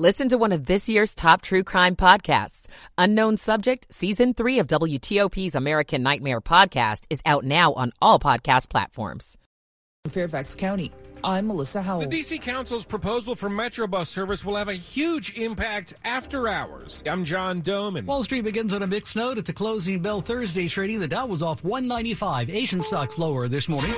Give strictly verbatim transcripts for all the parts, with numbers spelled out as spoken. Listen to one of this year's top true crime podcasts. Unknown Subject, Season three of W T O P's American Nightmare podcast is out now on all podcast platforms. In Fairfax County, I'm Melissa Howell. The D C. Council's proposal for Metrobus service will have a huge impact after hours. I'm John Doman. Wall Street begins on a mixed note at the closing bell Thursday trading. The Dow was off one ninety-five. Asian stocks lower this morning.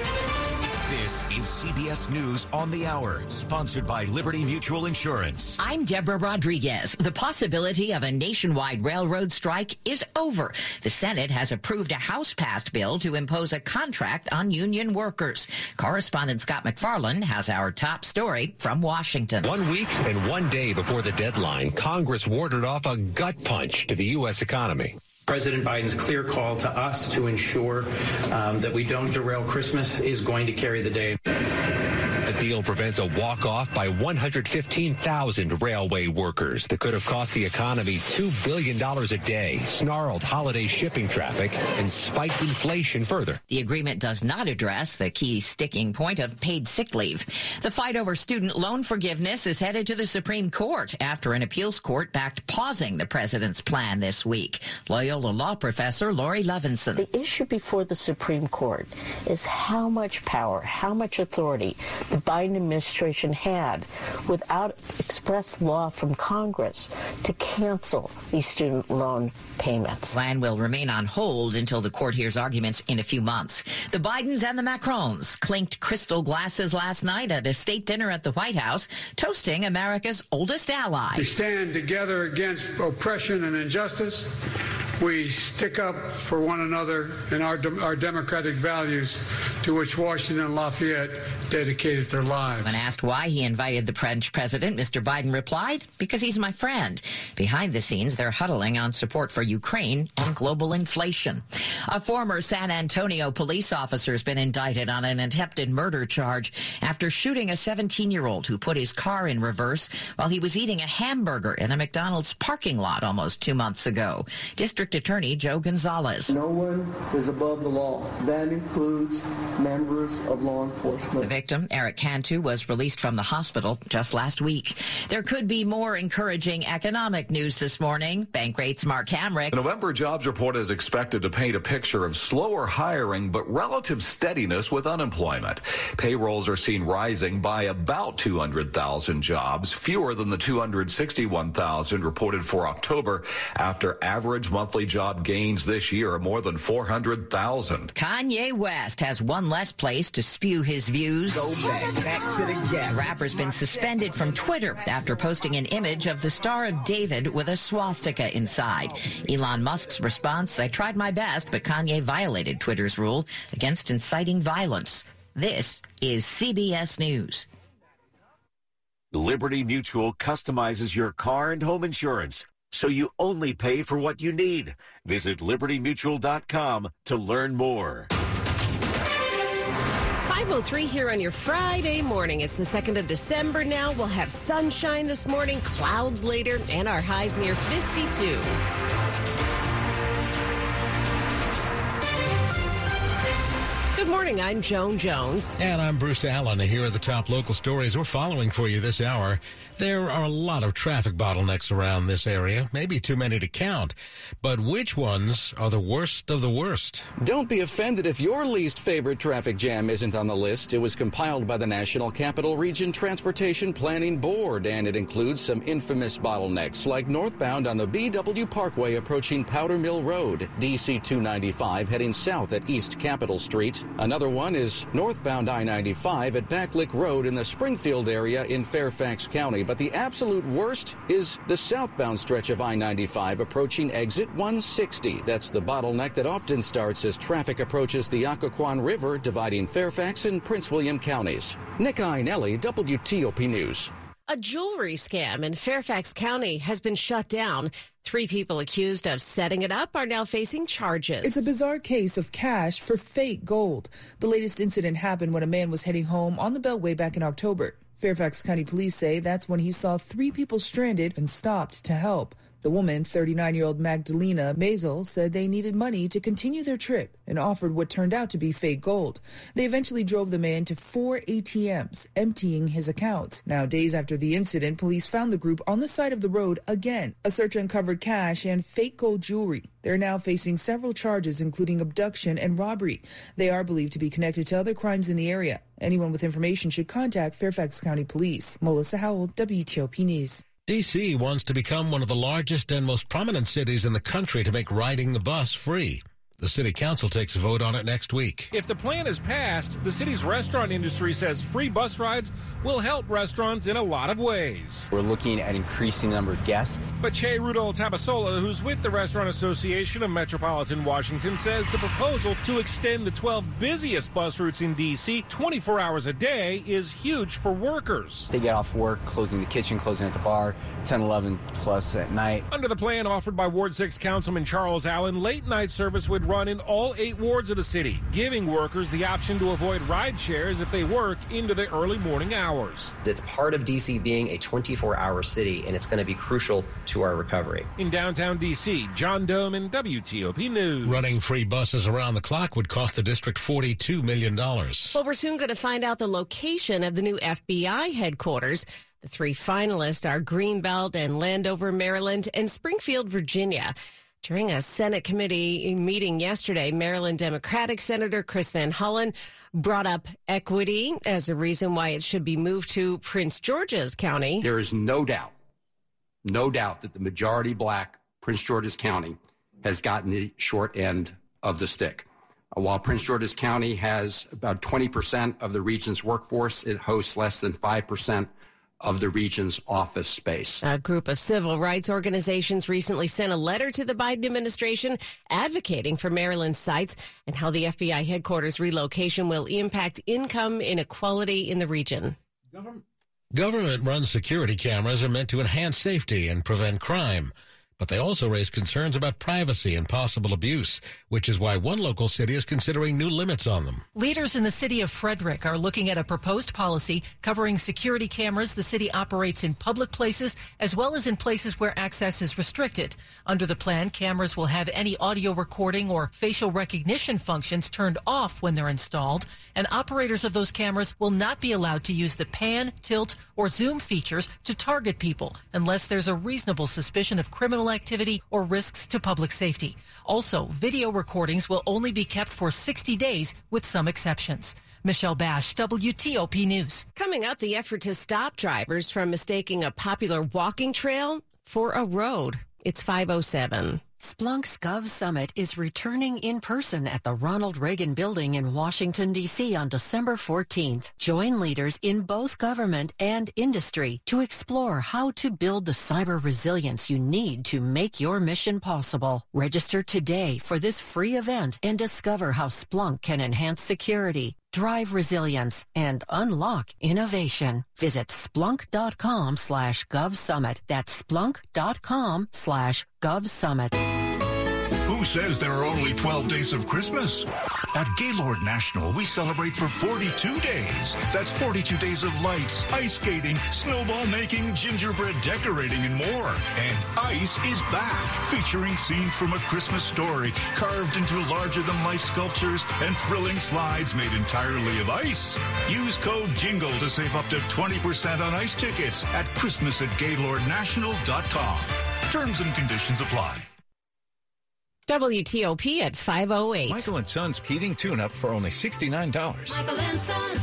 This is C B S News on the Hour, sponsored by Liberty Mutual Insurance. I'm Deborah Rodriguez. The possibility of a nationwide railroad strike is over. The Senate has approved a House-passed bill to impose a contract on union workers. Correspondent Scott McFarland has our top story from Washington. One week and one day before the deadline, Congress warded off a gut punch to the U S economy. President Biden's clear call to us to ensure um, that we don't derail Christmas is going to carry the day. The deal prevents a walk-off by one hundred fifteen thousand railway workers that could have cost the economy two billion dollars a day, snarled holiday shipping traffic, and spiked inflation further. The agreement does not address the key sticking point of paid sick leave. The fight over student loan forgiveness is headed to the Supreme Court after an appeals court backed pausing the president's plan this week. Loyola Law professor Lori Levinson. The issue before the Supreme Court is how much power, how much authority the Biden administration had without express law from Congress to cancel these student loan payments. The plan will remain on hold until the court hears arguments in a few months. The Bidens and the Macrons clinked crystal glasses last night at a state dinner at the White House, toasting America's oldest ally. We stand together against oppression and injustice. We stick up for one another and our de- our democratic values to which Washington and Lafayette dedicated their lives. When asked why he invited the French president, Mister Biden replied, because he's my friend. Behind the scenes, they're huddling on support for Ukraine and global inflation. A former San Antonio police officer has been indicted on an attempted murder charge after shooting a seventeen-year-old who put his car in reverse while he was eating a hamburger in a McDonald's parking lot almost two months ago. District Attorney Joe Gonzalez. No one is above the law. That includes members of law enforcement. The victim, Eric Cantu, was released from the hospital just last week. There could be more encouraging economic news this morning. Bank rates, Mark Hamrick. The November jobs report is expected to paint a picture of slower hiring but relative steadiness with unemployment. Payrolls are seen rising by about two hundred thousand jobs, fewer than the two hundred sixty-one thousand reported for October after average monthly job gains this year are more than four hundred thousand. Kanye West has one less place to spew his views. Go back, back to the gap. The rapper's been suspended from Twitter after posting an image of the Star of David with a swastika inside. Elon Musk's response, I tried my best, but Kanye violated Twitter's rule against inciting violence. This is C B S News. Liberty Mutual customizes your car and home insurance, so you only pay for what you need. Visit liberty mutual dot com to learn more. five oh three here on your Friday morning. It's the second of December now. We'll have sunshine this morning, clouds later, and our highs near fifty-two. Good morning. I'm Joan Jones. And I'm Bruce Allen. Here are the top local stories we're following for you this hour. There are a lot of traffic bottlenecks around this area, maybe too many to count. But which ones are the worst of the worst? Don't be offended if your least favorite traffic jam isn't on the list. It was compiled by the National Capital Region Transportation Planning Board, and it includes some infamous bottlenecks like northbound on the B W Parkway approaching Powder Mill Road, D C two ninety-five heading south at East Capitol Street. Another one is northbound I ninety-five at Backlick Road in the Springfield area in Fairfax County. But the absolute worst is the southbound stretch of I ninety-five approaching exit one sixty. That's the bottleneck that often starts as traffic approaches the Occoquan River dividing Fairfax and Prince William counties. Nick Ainelli, W T O P News. A jewelry scam in Fairfax County has been shut down. Three people accused of setting it up are now facing charges. It's a bizarre case of cash for fake gold. The latest incident happened when a man was heading home on the Beltway back in October. Fairfax County police say that's when he saw three people stranded and stopped to help. The woman, thirty-nine-year-old Magdalena Mazel, said they needed money to continue their trip and offered what turned out to be fake gold. They eventually drove the man to four A T Ms, emptying his accounts. Now, days after the incident, police found the group on the side of the road again. A search uncovered cash and fake gold jewelry. They're now facing several charges, including abduction and robbery. They are believed to be connected to other crimes in the area. Anyone with information should contact Fairfax County Police. Melissa Howell, W T O P News. D C wants to become one of the largest and most prominent cities in the country to make riding the bus free. The city council takes a vote on it next week. If the plan is passed, the city's restaurant industry says free bus rides will help restaurants in a lot of ways. We're looking at increasing the number of guests. But Che Rudol Tabasola, who's with the Restaurant Association of Metropolitan Washington, says the proposal to extend the twelve busiest bus routes in D C twenty-four hours a day is huge for workers. They get off work, closing the kitchen, closing at the bar, ten, eleven plus at night. Under the plan offered by Ward six Councilman Charles Allen, late night service would run in all eight wards of the city, giving workers the option to avoid ride shares if they work into the early morning hours. It's part of D C being a twenty-four hour city, and it's going to be crucial to our recovery. In downtown D C, John Doman, W T O P News. Running free buses around the clock would cost the district forty-two million dollars. Well, we're soon going to find out the location of the new F B I headquarters. The three finalists are Greenbelt and Landover, Maryland, and Springfield, Virginia. During a Senate committee meeting yesterday, Maryland Democratic Senator Chris Van Hollen brought up equity as a reason why it should be moved to Prince George's County. There is no doubt, no doubt that the majority black Prince George's County has gotten the short end of the stick. While Prince George's County has about twenty percent of the region's workforce, it hosts less than five percent of the region's office space. A group of civil rights organizations recently sent a letter to the Biden administration advocating for Maryland sites and how the F B I headquarters relocation will impact income inequality in the region. Government-run security cameras are meant to enhance safety and prevent crime, but they also raise concerns about privacy and possible abuse, which is why one local city is considering new limits on them. Leaders in the city of Frederick are looking at a proposed policy covering security cameras the city operates in public places as well as in places where access is restricted. Under the plan, cameras will have any audio recording or facial recognition functions turned off when they're installed, and operators of those cameras will not be allowed to use the pan, tilt, or zoom features to target people unless there's a reasonable suspicion of criminal activity or risks to public safety. Also, video recordings will only be kept for sixty days with some exceptions. Michelle Bash, W T O P News. Coming up, the effort to stop drivers from mistaking a popular walking trail for a road. It's five oh seven. Splunk's Gov Summit is returning in person at the Ronald Reagan Building in Washington, D C on December fourteenth. Join leaders in both government and industry to explore how to build the cyber resilience you need to make your mission possible. Register today for this free event and discover how Splunk can enhance security, drive resilience, and unlock innovation. Visit splunk.com slash govsummit. That's splunk.com slash govsummit. Who says there are only twelve days of Christmas? At Gaylord National, we celebrate for forty-two days. That's forty-two days of lights, ice skating, snowball making, gingerbread decorating, and more. And Ice is Back, featuring scenes from A Christmas Story, carved into larger-than-life sculptures and thrilling slides made entirely of ice. Use code JINGLE to save up to twenty percent on ice tickets at Christmas at Gaylord National dot com. Terms and conditions apply. W T O P at five oh eight. Michael and Son's heating tune-up for only sixty-nine dollars. Michael and Son.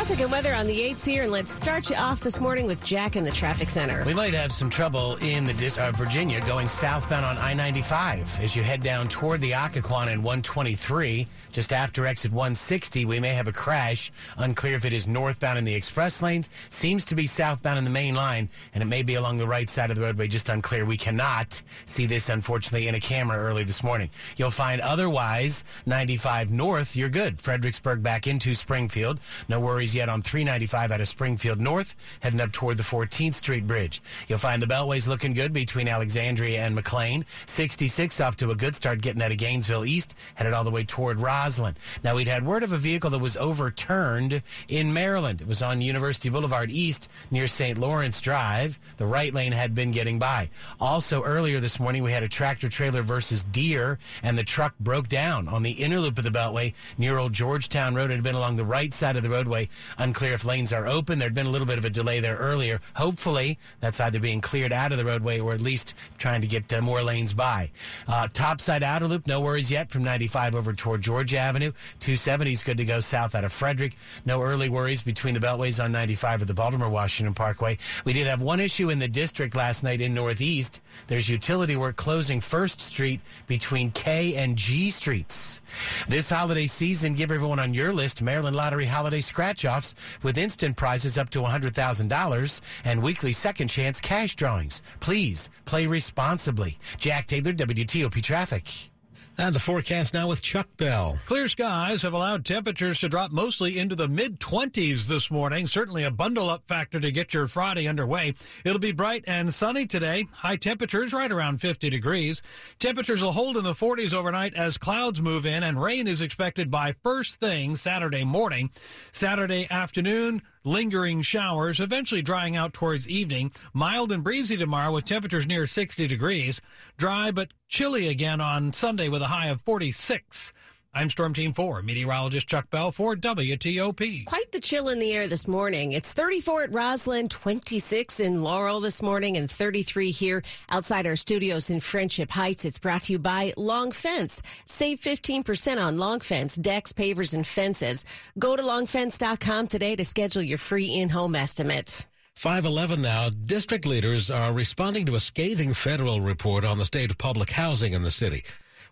Traffic and weather on the eights here, and let's start you off this morning with Jack in the traffic center. We might have some trouble in the dis- uh, Virginia going southbound on I ninety-five as you head down toward the Occoquan and one twenty-three. Just after exit one sixty, we may have a crash. Unclear if it is northbound in the express lanes. Seems to be southbound in the main line, and it may be along the right side of the roadway. Just unclear. We cannot see this, unfortunately, in a camera early this morning. You'll find otherwise ninety-five north, you're good. Fredericksburg back into Springfield. No worries delays yet on three ninety-five out of Springfield North, heading up toward the fourteenth Street Bridge. You'll find the Beltway's looking good between Alexandria and McLean. sixty-six off to a good start, getting out of Gainesville East, headed all the way toward Roslyn. Now, we'd had word of a vehicle that was overturned in Maryland. It was on University Boulevard East near Saint Lawrence Drive. The right lane had been getting by. Also, earlier this morning, we had a tractor-trailer versus deer, and the truck broke down on the inner loop of the Beltway near Old Georgetown Road. It had been along the right side of the roadway. Unclear if lanes are open. There had been a little bit of a delay there earlier. Hopefully, that's either being cleared out of the roadway or at least trying to get uh, more lanes by. Uh, topside outer loop, no worries yet from ninety-five over toward George Avenue. two seventy is good to go south out of Frederick. No early worries between the beltways on ninety-five or the Baltimore-Washington Parkway. We did have one issue in the district last night in Northeast. There's utility work closing First Street between K and G Streets. This holiday season, give everyone on your list Maryland Lottery Holiday Scratch-Offs with instant prizes up to one hundred thousand dollars and weekly second chance cash drawings. Please play responsibly. Jack Taylor, W T O P Traffic. And the forecast now with Chuck Bell. Clear skies have allowed temperatures to drop mostly into the mid-twenties this morning. Certainly a bundle-up factor to get your Friday underway. It'll be bright and sunny today. High temperatures right around fifty degrees. Temperatures will hold in the forties overnight as clouds move in, and rain is expected by first thing Saturday morning. Saturday afternoon, lingering showers, eventually drying out towards evening. Mild and breezy tomorrow with temperatures near sixty degrees. Dry but chilly again on Sunday with a high of forty-six. I'm Storm Team four, meteorologist Chuck Bell for W T O P. Quite the chill in the air this morning. It's thirty-four at Roslyn, twenty-six in Laurel this morning, and thirty-three here outside our studios in Friendship Heights. It's brought to you by Long Fence. Save fifteen percent on Long Fence, decks, pavers, and fences. Go to long fence dot com today to schedule your free in-home estimate. five eleven now, district leaders are responding to a scathing federal report on the state of public housing in the city.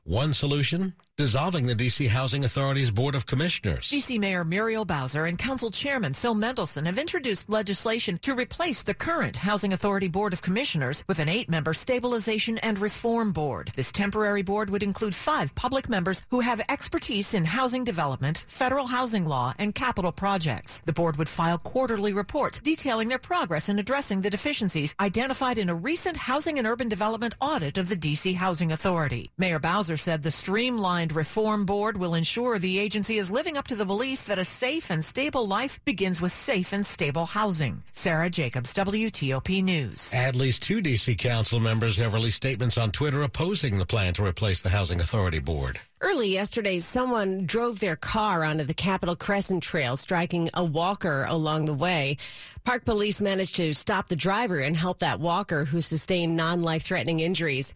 One solution? Dissolving the D C. Housing Authority's Board of Commissioners. D C. Mayor Muriel Bowser and Council Chairman Phil Mendelson have introduced legislation to replace the current Housing Authority Board of Commissioners with an eight-member Stabilization and Reform Board. This temporary board would include five public members who have expertise in housing development, federal housing law, and capital projects. The board would file quarterly reports detailing their progress in addressing the deficiencies identified in a recent Housing and Urban Development audit of the D C. Housing Authority. Mayor Bowser said the streamlined Reform Board will ensure the agency is living up to the belief that a safe and stable life begins with safe and stable housing. Sarah Jacobs, W T O P News. At least two D C council members have released statements on Twitter opposing the plan to replace the Housing Authority Board. Early yesterday, someone drove their car onto the Capitol Crescent Trail, striking a walker along the way. Park police managed to stop the driver and help that walker, who sustained non-life-threatening injuries.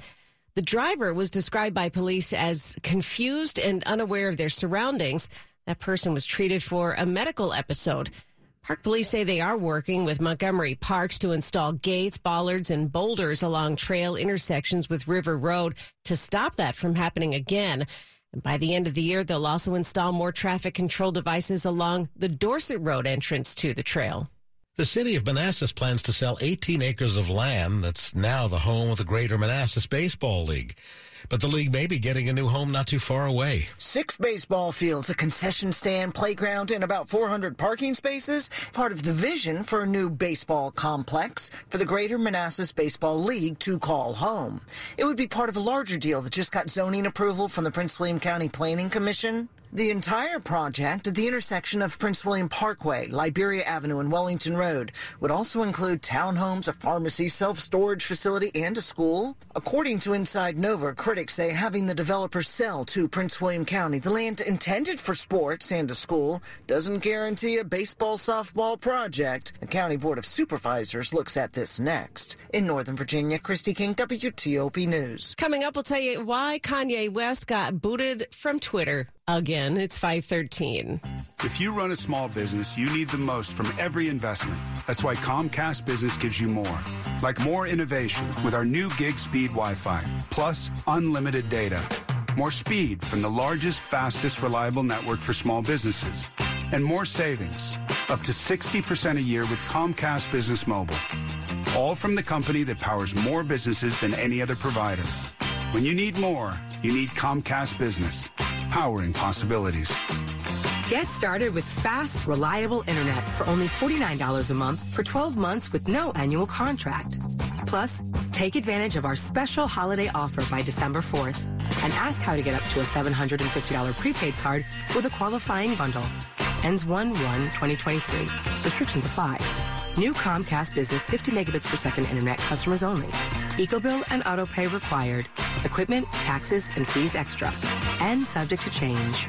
The driver was described by police as confused and unaware of their surroundings. That person was treated for a medical episode. Park police say they are working with Montgomery Parks to install gates, bollards, and boulders along trail intersections with River Road to stop that from happening again. And by the end of the year, they'll also install more traffic control devices along the Dorset Road entrance to the trail. The city of Manassas plans to sell eighteen acres of land that's now the home of the Greater Manassas Baseball League. But the league may be getting a new home not too far away. Six baseball fields, a concession stand, playground, and about four hundred parking spaces, part of the vision for a new baseball complex for the Greater Manassas Baseball League to call home. It would be part of a larger deal that just got zoning approval from the Prince William County Planning Commission. The entire project at the intersection of Prince William Parkway, Liberia Avenue, and Wellington Road would also include townhomes, a pharmacy, self-storage facility, and a school. According to Inside Nova, critics say having the developers sell to Prince William County the land intended for sports and a school doesn't guarantee a baseball-softball project. The County Board of Supervisors looks at this next. In Northern Virginia, Christy King, W T O P News. Coming up, we'll tell you why Kanye West got booted from Twitter. Again, it's five thirteen. If you run a small business, you need the most from every investment. That's why Comcast Business gives you more. Like more innovation with our new gig speed Wi-Fi, plus unlimited data. More speed from the largest, fastest, reliable network for small businesses. And more savings, up to sixty percent a year with Comcast Business Mobile. All from the company that powers more businesses than any other provider. When you need more, you need Comcast Business. Powering possibilities. Get started with fast, reliable internet for only forty-nine dollars a month for twelve months with no annual contract. Plus, take advantage of our special holiday offer by December fourth and ask how to get up to a seven hundred fifty dollars prepaid card with a qualifying bundle. Ends one one twenty twenty-three. Restrictions apply. New Comcast Business fifty megabits per second internet customers only. EcoBill and AutoPay required. Equipment, taxes, and fees extra. And subject to change.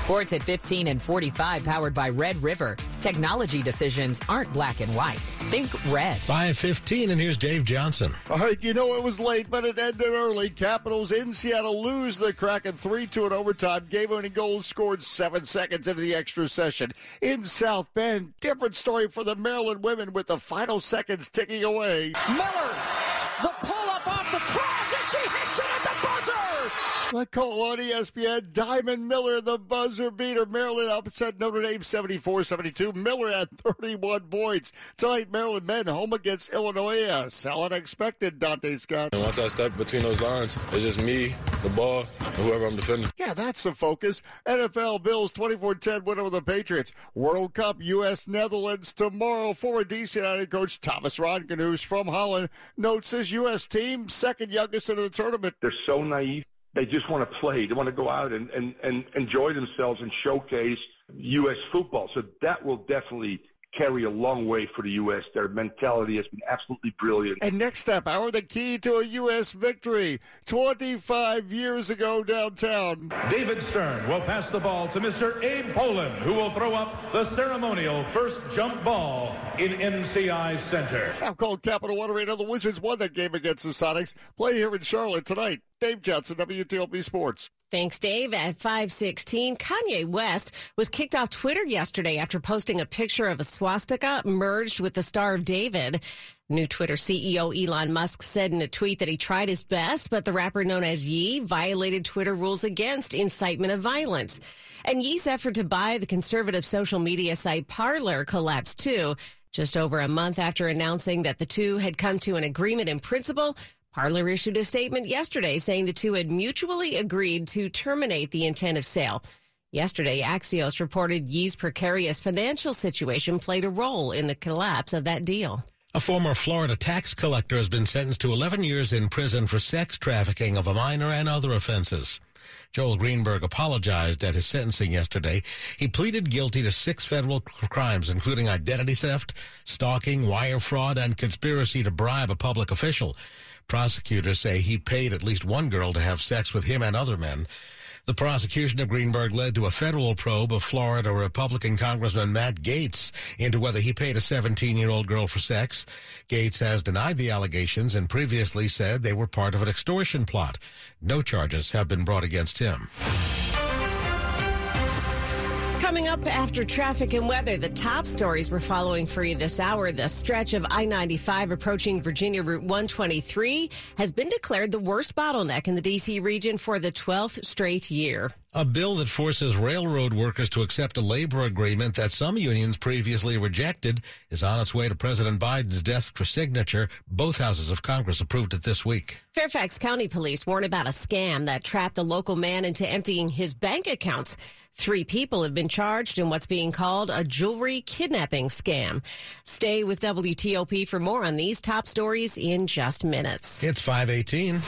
Sports at fifteen and forty-five, powered by Red River. Technology decisions aren't black and white. Think red. five fifteen, and here's Dave Johnson. All right, you know it was late, but it ended early. Capitals in Seattle lose the Kraken three two in overtime. Game-winning goals scored seven seconds into the extra session. In South Bend, different story for the Maryland women with the final seconds ticking away. Miller, the pull-up off the cross, and she hits it at the buzzer! The call on E S P N, Diamond Miller, the buzzer beater. Maryland upset Notre Dame seventy-four seventy-two. Miller had thirty-one points. Tonight, Maryland men home against Illinois. Yes, how unexpected, Dante Scott. And once I step between those lines, it's just me, the ball, and whoever I'm defending. Yeah, that's the focus. N F L Bills twenty-four ten win over the Patriots. World Cup, U S Netherlands tomorrow. Former D C United coach Thomas Rodgenoos from Holland notes his U S team second youngest in the tournament. They're so naive. They just want to play. They want to go out and, and, and enjoy themselves and showcase U S football. So that will definitely carry a long way for the U S. Their mentality has been absolutely brilliant. And next up, our the key to a U S victory. twenty-five years ago downtown. David Stern will pass the ball to Mister Abe Poland, who will throw up the ceremonial first jump ball in M C I Center. Now called Capital One Arena. The Wizards won that game against the Sonics. Play here in Charlotte tonight. Dave Johnson, W T O P Sports. Thanks, Dave. At five sixteen, Kanye West was kicked off Twitter yesterday after posting a picture of a swastika merged with the Star of David. New Twitter C E O Elon Musk said in a tweet that he tried his best, but the rapper known as Ye violated Twitter rules against incitement of violence. And Ye's effort to buy the conservative social media site Parler collapsed too, just over a month after announcing that the two had come to an agreement in principle. Parler issued a statement yesterday saying the two had mutually agreed to terminate the intent of sale. Yesterday, Axios reported Ye's precarious financial situation played a role in the collapse of that deal. A former Florida tax collector has been sentenced to eleven years in prison for sex trafficking of a minor and other offenses. Joel Greenberg apologized at his sentencing yesterday. He pleaded guilty to six federal crimes, including identity theft, stalking, wire fraud, and conspiracy to bribe a public official. Prosecutors say he paid at least one girl to have sex with him and other men. The prosecution of Greenberg led to a federal probe of Florida Republican Congressman Matt Gaetz into whether he paid a seventeen-year-old girl for sex. Gaetz has denied the allegations and previously said they were part of an extortion plot. No charges have been brought against him. Coming up after traffic and weather, the top stories we're following for you this hour. The stretch of I ninety-five approaching Virginia Route one twenty-three has been declared the worst bottleneck in the D C region for the twelfth straight year. A bill that forces railroad workers to accept a labor agreement that some unions previously rejected is on its way to President Biden's desk for signature. Both houses of Congress approved it this week. Fairfax County police warn about a scam that trapped a local man into emptying his bank accounts. Three people have been charged in what's being called a jewelry kidnapping scam. Stay with W T O P for more on these top stories in just minutes. It's five eighteen.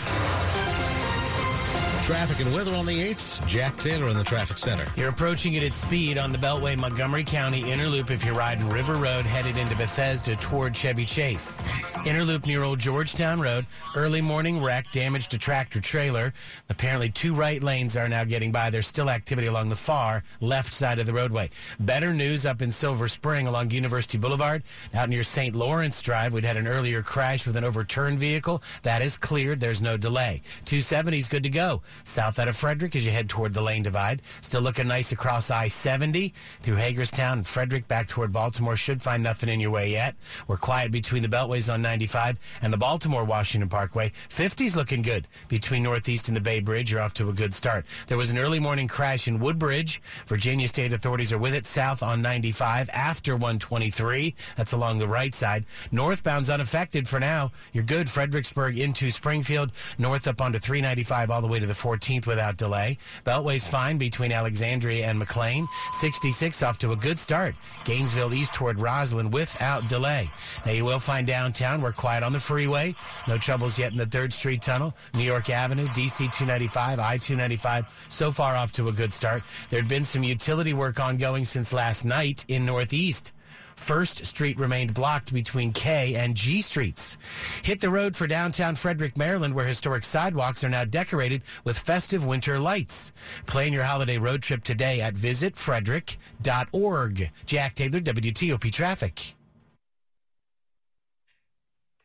Traffic and weather on the eights. Jack Taylor in the traffic center. You're approaching it at speed on the Beltway Montgomery County Interloop if you're riding River Road headed into Bethesda toward Chevy Chase. Interloop near Old Georgetown Road. Early morning wreck, damage to tractor trailer. Apparently two right lanes are now getting by. There's still activity along the far left side of the roadway. Better news up in Silver Spring along University Boulevard. Out near Saint Lawrence Drive, we'd had an earlier crash with an overturned vehicle. That is cleared. There's no delay. two seventy is good to go. South out of Frederick as you head toward the lane divide. Still looking nice across I seventy through Hagerstown and Frederick back toward Baltimore. Should find nothing in your way yet. We're quiet between the beltways on ninety-five and the Baltimore-Washington Parkway. fifty's looking good between Northeast and the Bay Bridge. You're off to a good start. There was an early morning crash in Woodbridge. Virginia State authorities are with it. South on ninety-five after one twenty-three. That's along the right side. Northbound's unaffected for now. You're good. Fredericksburg into Springfield. North up onto three ninety-five all the way to the fourteenth without delay. Beltway's fine between Alexandria and McLean. sixty-six off to a good start. Gainesville east toward Roslyn without delay. Now you will find downtown. We're quiet on the freeway. No troubles yet in the third Street Tunnel. New York Avenue, D C two ninety-five, I two ninety-five. So far off to a good start. There had been some utility work ongoing since last night in Northeast. First Street remained blocked between K and G Streets. Hit the road for downtown Frederick, Maryland, where historic sidewalks are now decorated with festive winter lights. Plan your holiday road trip today at visit frederick dot org. Jack Taylor, W T O P Traffic.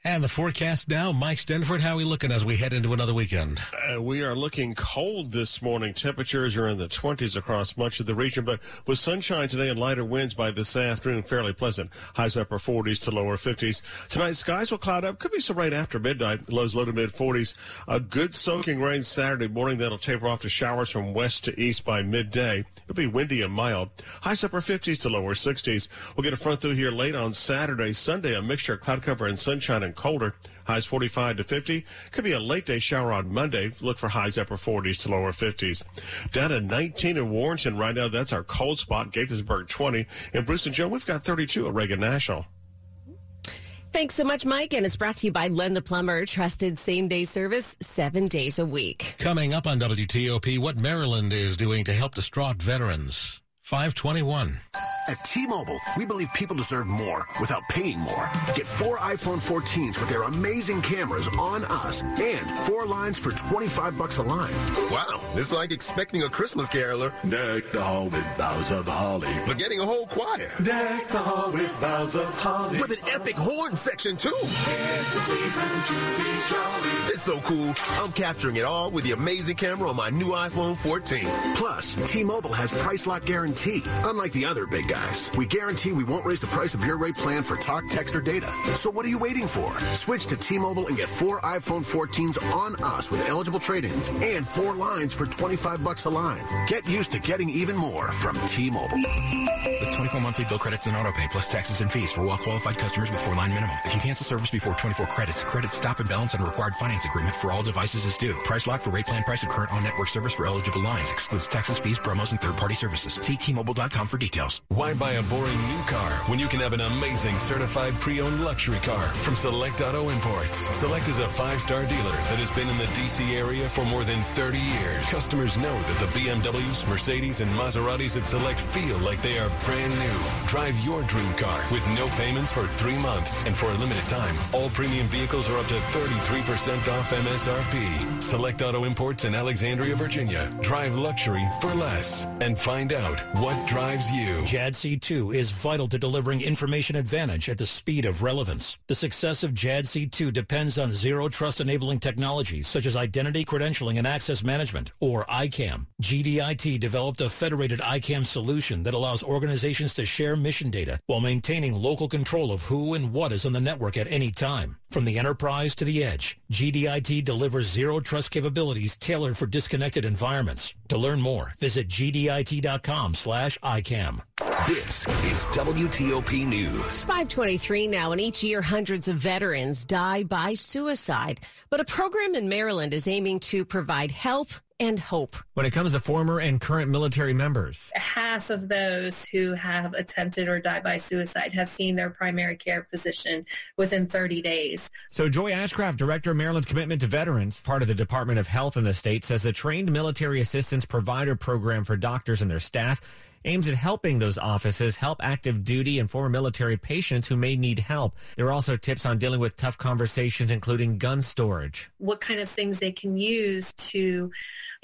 And the forecast now, Mike Stenford, how are we looking as we head into another weekend? Uh, we are looking cold this morning. Temperatures are in the twenties across much of the region, but with sunshine today and lighter winds by this afternoon, fairly pleasant. Highs upper forties to lower fifties. Tonight, skies will cloud up. Could be some rain after midnight. Lows low to mid forties. A good soaking rain Saturday morning that'll taper off to showers from west to east by midday. It'll be windy and mild. Highs upper fifties to lower sixties. We'll get a front through here late on Saturday. Sunday, a mixture of cloud cover and sunshine and colder. Highs forty-five to fifty. Could be a late day shower on Monday. Look for highs upper forties to lower fifties. Down to nineteen in Warrenton right now. That's our cold spot. Gaithersburg twenty. And Bruce and Joan, we've got thirty-two at Reagan National. Thanks so much, Mike. And it's brought to you by Len the Plumber. Trusted same-day service seven days a week. Coming up on W T O P, what Maryland is doing to help distraught veterans. five twenty-one. At T-Mobile, we believe people deserve more without paying more. Get four iPhone fourteens with their amazing cameras on us and four lines for twenty-five bucks a line. Wow, it's like expecting a Christmas caroler. Deck the hall with boughs of holly. But getting a whole choir. Deck the hall with boughs of holly. With an epic horn section, too. It's the season to be jolly. It's so cool. I'm capturing it all with the amazing camera on my new iPhone fourteen. Plus, T-Mobile has price lock guarantee. Unlike the other big guys, we guarantee we won't raise the price of your rate plan for talk, text, or data. So what are you waiting for? Switch to T-Mobile and get four iPhone fourteens on us with eligible trade-ins and four lines for twenty-five bucks a line. Get used to getting even more from T-Mobile. With twenty-four monthly bill credits and auto pay plus taxes and fees for well-qualified customers with four-line minimum. If you cancel service before twenty-four credits, credit stop and balance on a required finance agreement for all devices is due. Price lock for rate plan price and current on-network service for eligible lines. Excludes taxes, fees, promos, and third-party services. See T Mobile dot com for details. Why buy a boring new car when you can have an amazing certified pre-owned luxury car from Select Auto Imports? Select is a five-star dealer that has been in the D C area for more than thirty years. Customers know that the B M Ws, Mercedes, and Maseratis at Select feel like they are brand new. Drive your dream car with no payments for three months. And for a limited time, all premium vehicles are up to thirty-three percent off M S R P. Select Auto Imports in Alexandria, Virginia. Drive luxury for less and find out what drives you. J A D C two is vital to delivering information advantage at the speed of relevance. The success of J A D C two depends on zero trust enabling technologies such as identity credentialing and access management, or I CAM. G D I T developed a federated I CAM solution that allows organizations to share mission data while maintaining local control of who and what is on the network at any time. From the enterprise to the edge, G D I T delivers zero trust capabilities tailored for disconnected environments. To learn more, visit G D I T dot com slash I CAM. This is W T O P News. five twenty-three now, and each year hundreds of veterans die by suicide. But a program in Maryland is aiming to provide help and hope. When it comes to former and current military members, half of those who have attempted or died by suicide have seen their primary care physician within thirty days. So Joy Ashcraft, Director of Maryland's Commitment to Veterans, part of the Department of Health in the state, says the Trained Military Assistance Provider Program for doctors and their staff aims at helping those offices help active duty and former military patients who may need help. There are also tips on dealing with tough conversations, including gun storage. What kind of things they can use to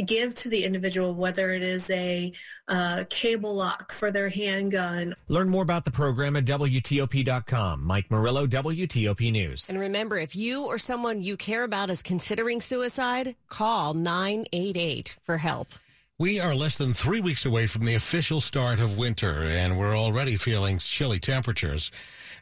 give to the individual, whether it is a uh, cable lock for their handgun. Learn more about the program at W T O P dot com. Mike Murillo, W T O P News. And remember, if you or someone you care about is considering suicide, call nine eight eight for help. We are less than three weeks away from the official start of winter, and we're already feeling chilly temperatures.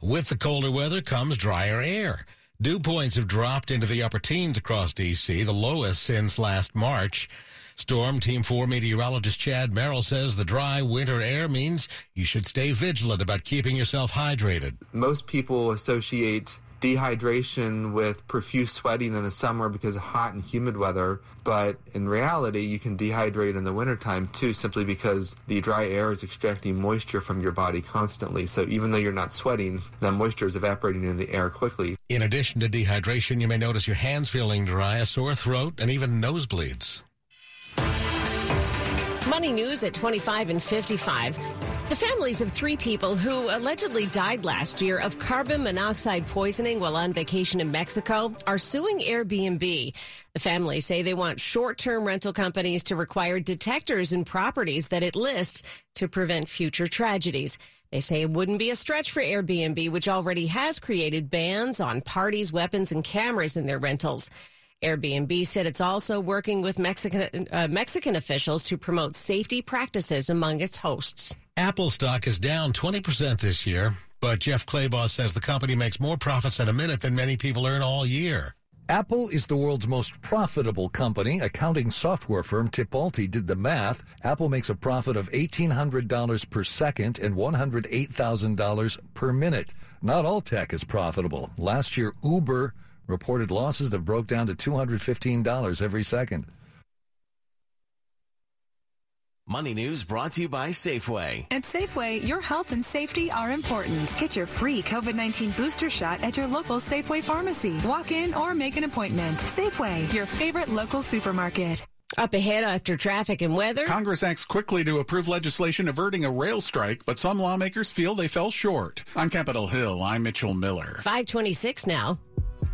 With the colder weather comes drier air. Dew points have dropped into the upper teens across D C, the lowest since last March. Storm Team four meteorologist Chad Merrill says the dry winter air means you should stay vigilant about keeping yourself hydrated. Most people associate dehydration with profuse sweating in the summer because of hot and humid weather, but in reality you can dehydrate in the wintertime too, simply because the dry air is extracting moisture from your body constantly. So even though you're not sweating, that moisture is evaporating in the air quickly. In addition to dehydration, you may notice your hands feeling dry, a sore throat, and even nosebleeds. Money news at twenty-five and fifty-five. The families of three people who allegedly died last year of carbon monoxide poisoning while on vacation in Mexico are suing Airbnb. The families say they want short-term rental companies to require detectors in properties that it lists to prevent future tragedies. They say it wouldn't be a stretch for Airbnb, which already has created bans on parties, weapons, and cameras in their rentals. Airbnb said it's also working with Mexican uh, Mexican officials to promote safety practices among its hosts. Apple stock is down twenty percent this year, but Jeff Claybaugh says the company makes more profits in a minute than many people earn all year. Apple is the world's most profitable company. Accounting software firm Tipalti did the math. Apple makes a profit of eighteen hundred dollars per second and one hundred eight thousand dollars per minute. Not all tech is profitable. Last year, Uber reported losses that broke down to two hundred fifteen dollars every second. Money News brought to you by Safeway. At Safeway, your health and safety are important. Get your free COVID nineteen booster shot at your local Safeway pharmacy. Walk in or make an appointment. Safeway, your favorite local supermarket. Up ahead after traffic and weather. Congress acts quickly to approve legislation averting a rail strike, but some lawmakers feel they fell short. On Capitol Hill, I'm Mitchell Miller. five twenty-six now.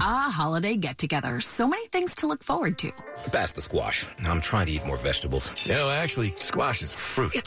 Ah, holiday get-together. So many things to look forward to. Pass the squash. I'm trying to eat more vegetables. No, actually, squash is a fruit. It's-